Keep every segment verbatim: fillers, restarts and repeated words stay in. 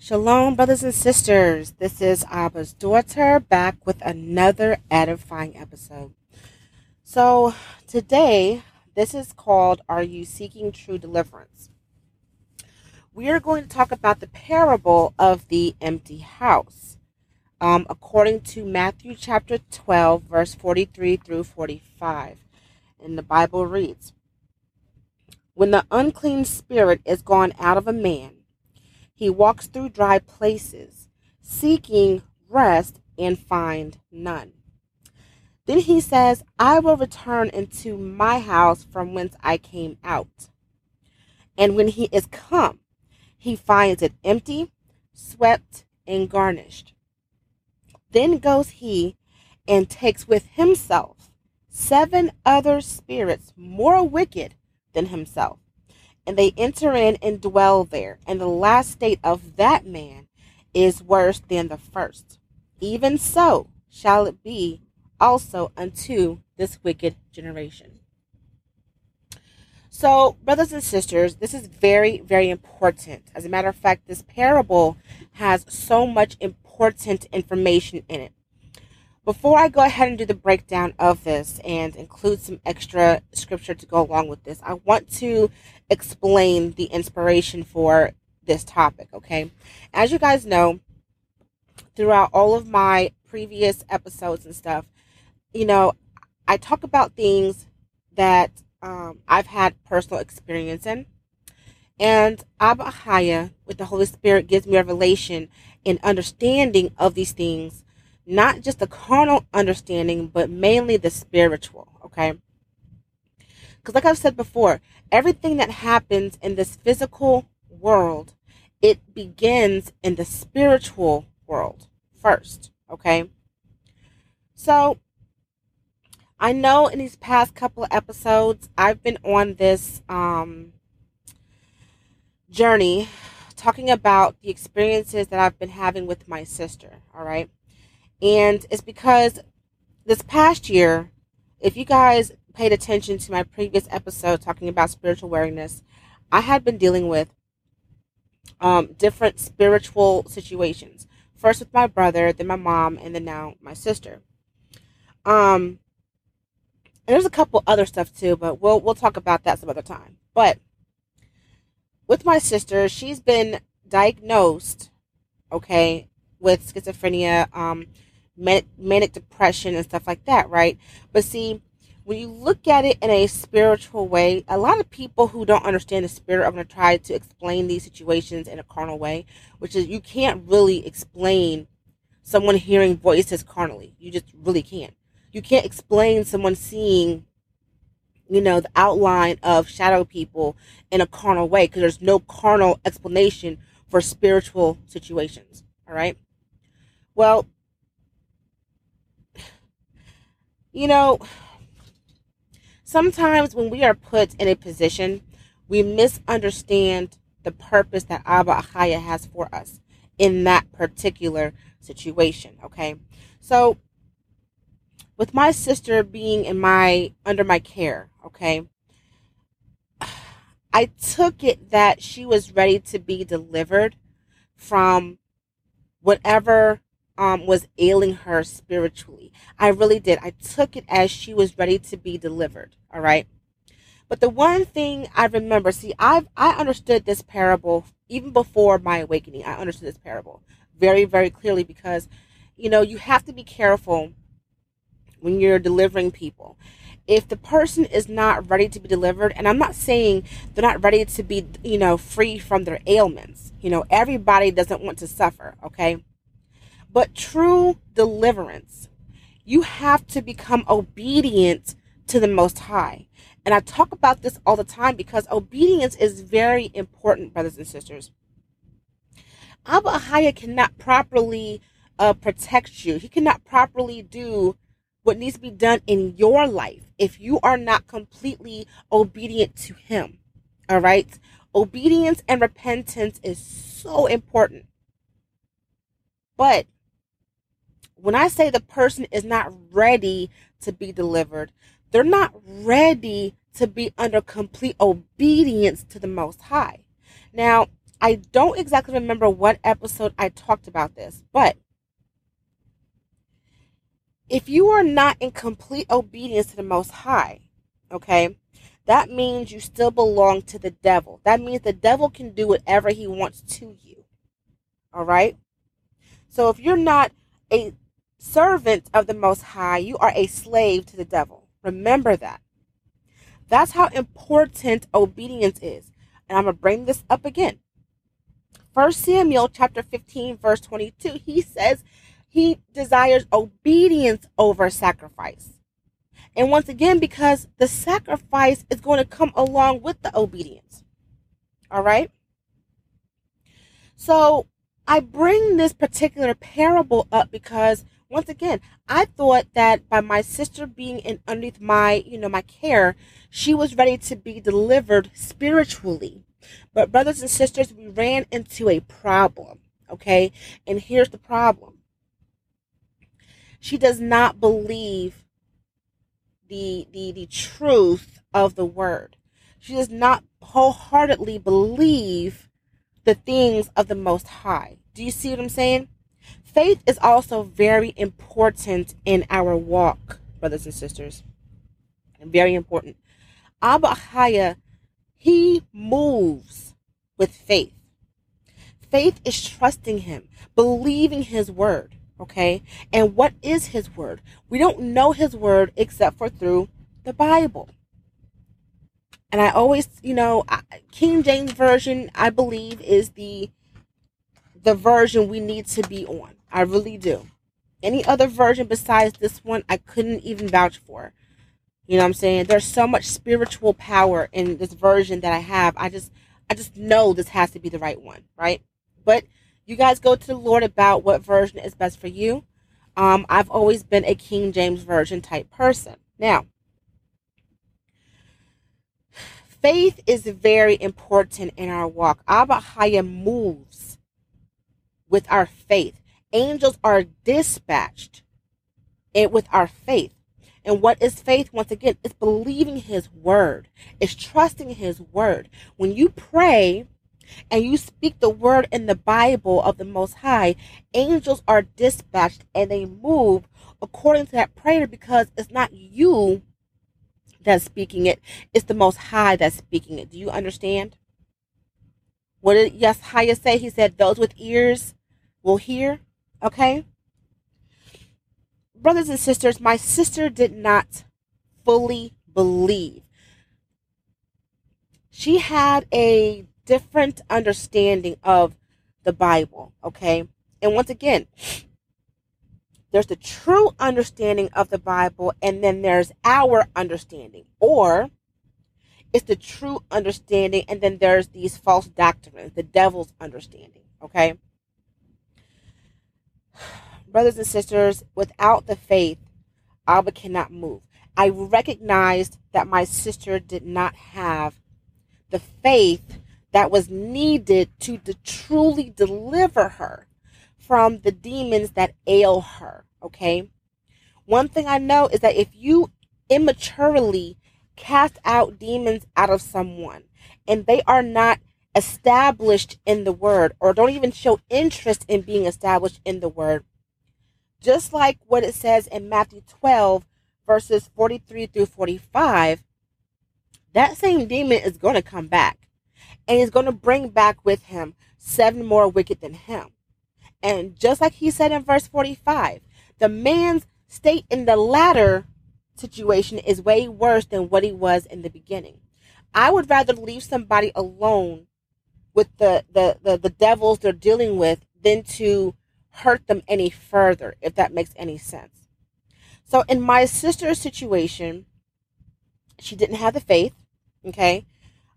Shalom, brothers and sisters. This is Abba's daughter back with another edifying episode. So today, this is called, Are You Seeking True Deliverance? We are going to talk about the parable of the empty house. Um, according to Matthew chapter twelve, verse forty-three through forty-five. And the Bible reads, When the unclean spirit is gone out of a man, he walks through dry places, seeking rest and find none. Then he says, I will return into my house from whence I came out. And when he is come, he finds it empty, swept, and garnished. Then goes he and takes with himself seven other spirits more wicked than himself. And they enter in and dwell there. And the last state of that man is worse than the first. Even so shall it be also unto this wicked generation. So, brothers and sisters, this is very, very important. As a matter of fact, this parable has so much important information in it. Before I go ahead and do the breakdown of this and include some extra scripture to go along with this, I want to explain the inspiration for this topic, okay? As you guys know, throughout all of my previous episodes and stuff, you know, I talk about things that um, I've had personal experience in. And Abba Ahayah, with the Holy Spirit, gives me revelation and understanding of these things. Not just the carnal understanding, but mainly the spiritual, okay? Because like I've said before, everything that happens in this physical world, it begins in the spiritual world first, okay? So, I know in these past couple of episodes, I've been on this um, journey talking about the experiences that I've been having with my sister, all right? And it's because this past year, if you guys paid attention to my previous episode talking about spiritual awareness, I had been dealing with um, different spiritual situations. First with my brother, then my mom, and then now my sister. Um, and there's a couple other stuff too, but we'll we'll talk about that some other time. But with my sister, she's been diagnosed, okay, with schizophrenia, um, manic depression and stuff like that, right? But see, when you look at it in a spiritual way, a lot of people who don't understand the spirit are going to try to explain these situations in a carnal way, which is you can't really explain someone hearing voices carnally. You just really can't. You can't explain someone seeing, you know, the outline of shadow people in a carnal way because there's no carnal explanation for spiritual situations, all right? Well, you know, sometimes when we are put in a position, we misunderstand the purpose that Abba Ahayah has for us in that particular situation, okay? So, with my sister being in my under my care, okay, I took it that she was ready to be delivered from whatever Um, was ailing her spiritually. I really did. I took it as she was ready to be delivered, all right? But the one thing I remember, see, I've, I understood this parable even before my awakening. I understood this parable very, very clearly because, you know, you have to be careful when you're delivering people. If the person is not ready to be delivered, and I'm not saying they're not ready to be, you know, free from their ailments. You know, everybody doesn't want to suffer, okay? But true deliverance, you have to become obedient to the Most High. And I talk about this all the time because obedience is very important, brothers and sisters. Abba Ahayah cannot properly uh, protect you. He cannot properly do what needs to be done in your life if you are not completely obedient to him. All right? Obedience and repentance is so important. But when I say the person is not ready to be delivered, they're not ready to be under complete obedience to the Most High. Now, I don't exactly remember what episode I talked about this, but if you are not in complete obedience to the Most High, okay, that means you still belong to the devil. That means the devil can do whatever he wants to you, all right? So if you're not a servant of the Most High, you are a slave to the devil. Remember that. That's how important obedience is. And I'm going to bring this up again. First Samuel chapter fifteen, verse twenty-two, he says he desires obedience over sacrifice. And once again, because the sacrifice is going to come along with the obedience. All right? So I bring this particular parable up because, once again, I thought that by my sister being in underneath my, you know, my care, she was ready to be delivered spiritually. But brothers and sisters, we ran into a problem, okay? And here's the problem. She does not believe the, the, the truth of the word. She does not wholeheartedly believe the things of the Most High. Do you see what I'm saying? Faith is also very important in our walk, brothers and sisters. Very important. Abba Ahayah, he moves with faith. Faith is trusting him, believing his word, okay? And what is his word? We don't know his word except for through the Bible. And I always, you know, King James Version, I believe, is the the version we need to be on. I really do. Any other version besides this one, I couldn't even vouch for. You know what I'm saying? There's so much spiritual power in this version that I have. I just I just know this has to be the right one, right? But you guys go to the Lord about what version is best for you. Um, I've always been a King James Version type person. Now, faith is very important in our walk. Abba Ahayah moves with our faith. Angels are dispatched it with our faith. And what is faith? Once again, it's believing his word. It's trusting his word. When you pray and you speak the word in the Bible of the Most High, angels are dispatched and they move according to that prayer, because it's not you that's speaking it. It's the Most High that's speaking it. Do you understand? What did Yeshaya say? He said, those with ears will hear. Okay? Brothers and sisters, my sister did not fully believe. She had a different understanding of the Bible, okay? And once again, there's the true understanding of the Bible, and then there's our understanding. Or it's the true understanding, and then there's these false doctrines, the devil's understanding, okay? Brothers and sisters, without the faith, Abba cannot move. I recognized that my sister did not have the faith that was needed to, to truly deliver her from the demons that ail her, okay? One thing I know is that if you immaturely cast out demons out of someone and they are not established in the word, or don't even show interest in being established in the word, just like what it says in Matthew twelve, verses forty-three through forty-five, that same demon is going to come back. And he's going to bring back with him seven more wicked than him. And just like he said in verse forty-five, the man's state in the latter situation is way worse than what he was in the beginning. I would rather leave somebody alone with the, the, the, the devils they're dealing with than to hurt them any further, if that makes any sense. So in my sister's situation, she didn't have the faith, okay,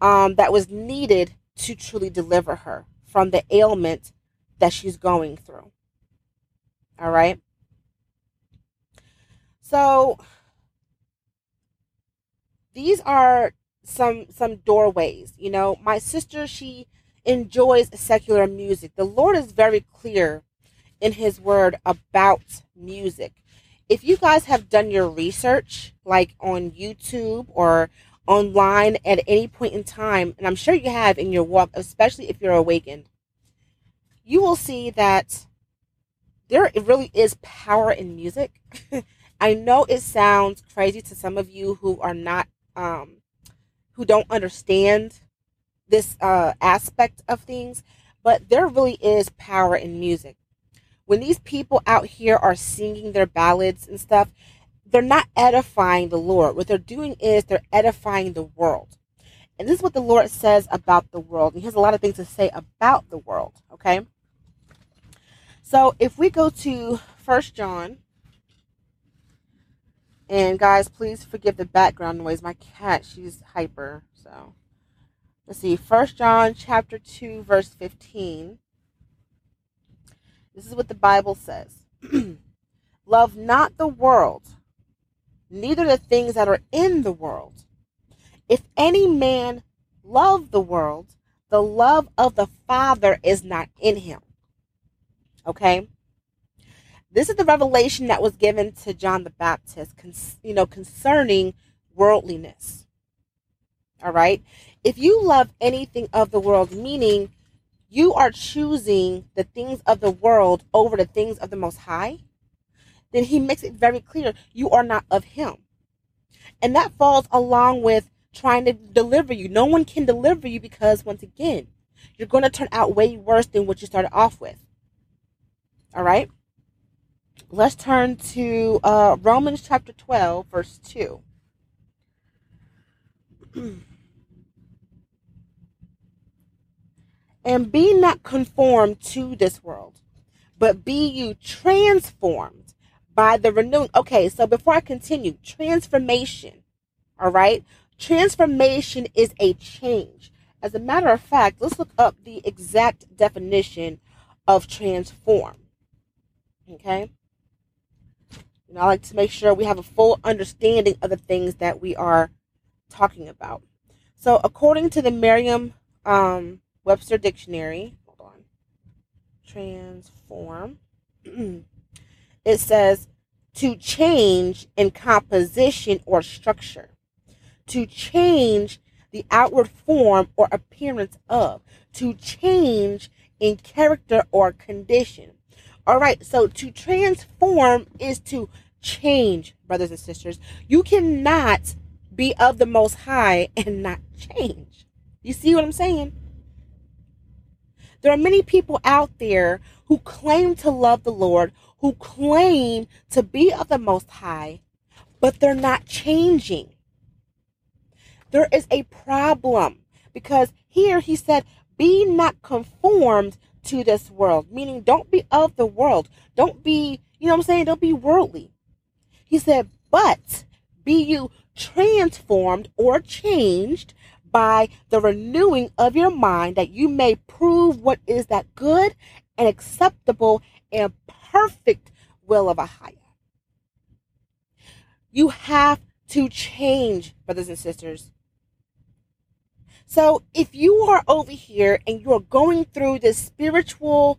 um, that was needed to truly deliver her from the ailment that she's going through. All right? So these are some some doorways. You know, my sister, she enjoys secular music. The Lord is very clear in his word about music. If you guys have done your research, like on YouTube or online at any point in time, and I'm sure you have in your walk, especially if you're awakened, you will see that there it really is power in music. I know it sounds crazy to some of you who are not, um, who don't understand this uh, aspect of things, but there really is power in music. When these people out here are singing their ballads and stuff, they're not edifying the Lord. What they're doing is they're edifying the world. And this is what the Lord says about the world. And he has a lot of things to say about the world, okay? So if we go to First John, and guys, please forgive the background noise. My cat, she's hyper, so. Let's see, First John chapter two, verse fifteen. This is what the Bible says. Love not the world, neither the things that are in the world. If any man love the world, the love of the Father is not in him. Okay? This is the revelation that was given to John the Baptist, you know, concerning worldliness. All right? If you love anything of the world, meaning you are choosing the things of the world over the things of the Most High, then he makes it very clear you are not of him. And that falls along with trying to deliver you. No one can deliver you because, once again, you're going to turn out way worse than what you started off with. All right? Let's turn to uh, Romans chapter twelve, verse two. And be not conformed to this world, but be you transformed by the renewing. Okay, so before I continue, transformation, all right? Transformation is a change. As a matter of fact, let's look up the exact definition of transform, okay? And I like to make sure we have a full understanding of the things that we are talking about. So according to the Merriam, um, Webster Dictionary, hold on, transform, it says to change in composition or structure, to change the outward form or appearance of, to change in character or condition. All right, so to transform is to change, brothers and sisters. You cannot be of the Most High and not change. You see what I'm saying? There are many people out there who claim to love the Lord, who claim to be of the Most High, but they're not changing. There is a problem because here he said, be not conformed to this world, meaning don't be of the world. Don't be, you know what I'm saying? Don't be worldly. He said, but be you transformed or changed by the renewing of your mind, that you may prove what is that good and acceptable and perfect will of Ahayah. You have to change, brothers and sisters. So if you are over here and you're going through this spiritual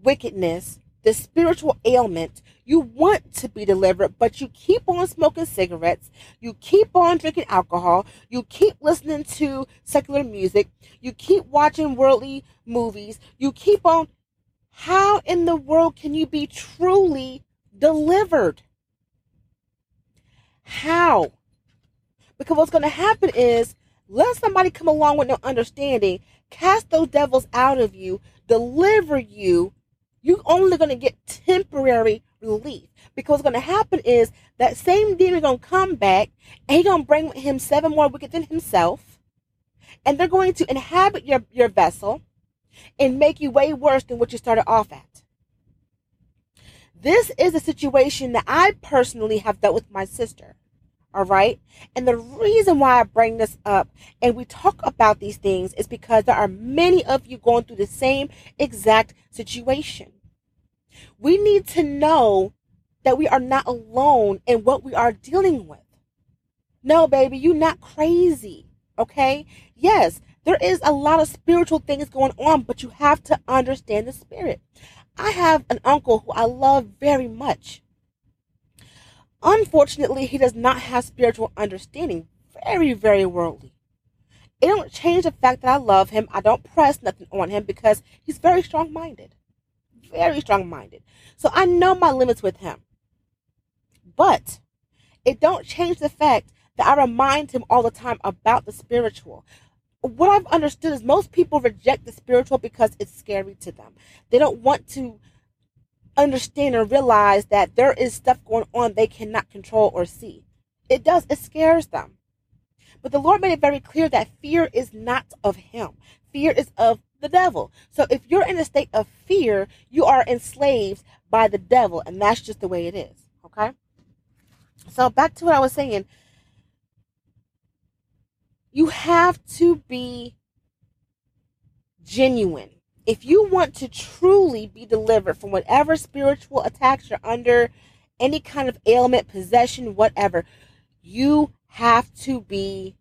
wickedness, this spiritual ailment, you want to be delivered, but you keep on smoking cigarettes, you keep on drinking alcohol, you keep listening to secular music, you keep watching worldly movies, you keep on. How in the world can you be truly delivered? How? Because what's going to happen is, let somebody come along with no understanding, cast those devils out of you, deliver you. You're only going to get temporary relief, because what's going to happen is that same demon going to come back and he's going to bring with him seven more wicked than himself, and they're going to inhabit your, your vessel and make you way worse than what you started off at. This is a situation that I personally have dealt with my sister, all right? And the reason why I bring this up and we talk about these things is because there are many of you going through the same exact situation. We need to know that we are not alone in what we are dealing with. No, baby, you're not crazy, okay? Yes, there is a lot of spiritual things going on, but you have to understand the spirit. I have an uncle who I love very much. Unfortunately, he does not have spiritual understanding. very, very worldly. It don't change the fact that I love him. I don't press nothing on him because he's very strong-minded. Very strong-minded. So I know my limits with him. But it don't change the fact that I remind him all the time about the spiritual. What I've understood is most people reject the spiritual because it's scary to them. They don't want to understand and realize that there is stuff going on they cannot control or see. It does. It scares them. But the Lord made it very clear that fear is not of him. Fear is of the devil. So if you're in a state of fear, you are enslaved by the devil. And that's just the way it is. Okay? So back to what I was saying. You have to be genuine. If you want to truly be delivered from whatever spiritual attacks you're under, any kind of ailment, possession, whatever, you have to be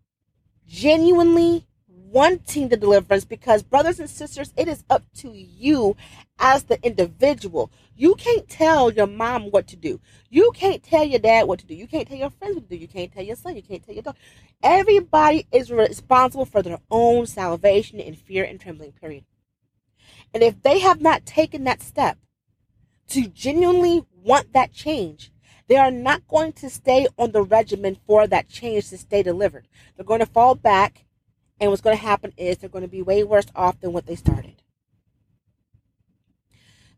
genuinely wanting the deliverance, because brothers and sisters, it is up to you as the individual. You can't tell your mom what to do. You can't tell your dad what to do. You can't tell your friends what to do. You can't tell your son. You can't tell your daughter. Everybody is responsible for their own salvation in fear and trembling, period. And if they have not taken that step to genuinely want that change, they are not going to stay on the regimen for that change to stay delivered. They're going to fall back, and what's going to happen is they're going to be way worse off than what they started.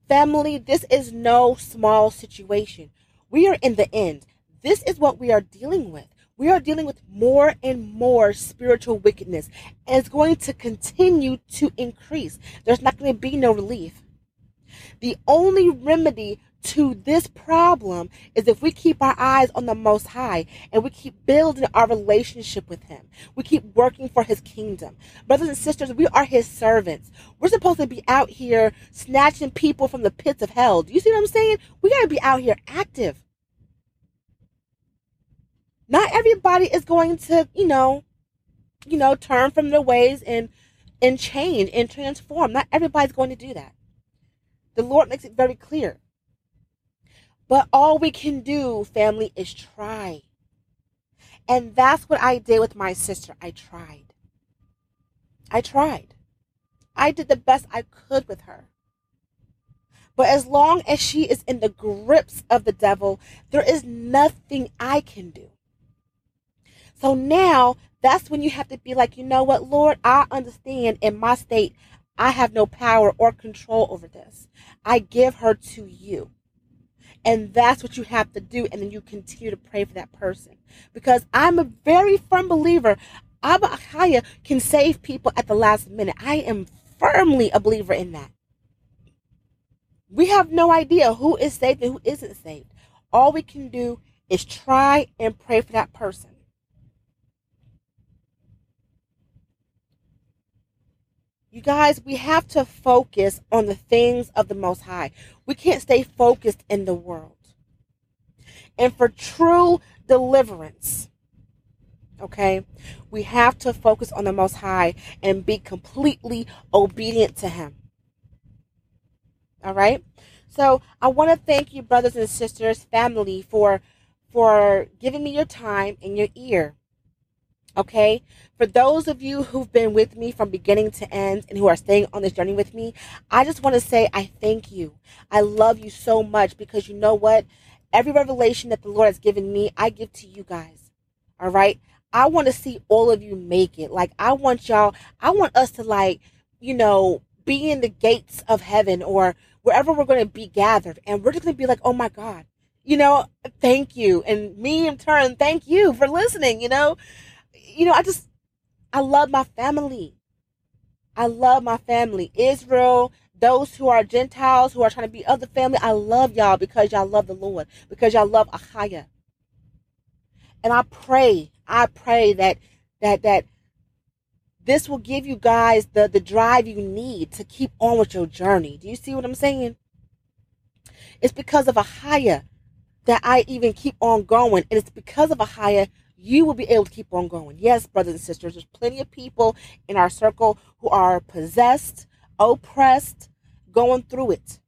Family, this is no small situation. We are in the end. This is what we are dealing with. We are dealing with more and more spiritual wickedness, and it's going to continue to increase. There's not going to be no relief. The only remedy to this problem is if we keep our eyes on the Most High and we keep building our relationship with him. We keep working for his kingdom. Brothers and sisters, we are his servants. We're supposed to be out here snatching people from the pits of hell. Do you see what I'm saying? We got to be out here active. Not everybody is going to, you know, you know, turn from their ways and, and change and transform. Not everybody's going to do that. The Lord makes it very clear. But all we can do, family, is try. And that's what I did with my sister. I tried. I tried. I did the best I could with her. But as long as she is in the grips of the devil, there is nothing I can do. So now, that's when you have to be like, you know what, Lord, I understand in my state, I have no power or control over this. I give her to you. And that's what you have to do. And then you continue to pray for that person. Because I'm a very firm believer. Abba Ahayah can save people at the last minute. I am firmly a believer in that. We have no idea who is saved and who isn't saved. All we can do is try and pray for that person. You guys, we have to focus on the things of the Most High. We can't stay focused in the world. And for true deliverance, okay, we have to focus on the Most High and be completely obedient to him. All right? So I want to thank you, brothers and sisters, family, for, for giving me your time and your ear. Okay, for those of you who've been with me from beginning to end and who are staying on this journey with me, I just want to say I thank you. I love you so much, because you know what? Every revelation that the Lord has given me, I give to you guys. All right? I want to see all of you make it. Like, I want y'all, I want us to, like, you know, be in the gates of heaven or wherever we're going to be gathered. And we're just going to be like, oh my God, you know, thank you. And me in turn, thank you for listening, you know. You know, I just, I love my family. I love my family. Israel, those who are Gentiles, who are trying to be of the family, I love y'all because y'all love the Lord, because y'all love Ahayah. And I pray, I pray that, that, that this will give you guys the, the drive you need to keep on with your journey. Do you see what I'm saying? It's because of Ahayah that I even keep on going. And it's because of Ahayah you will be able to keep on going. Yes, brothers and sisters, there's plenty of people in our circle who are possessed, oppressed, going through it.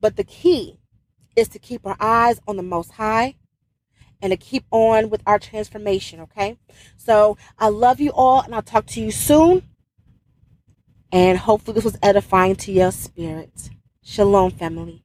But the key is to keep our eyes on the Most High and to keep on with our transformation, okay? So I love you all, and I'll talk to you soon. And hopefully this was edifying to your spirit. Shalom, family.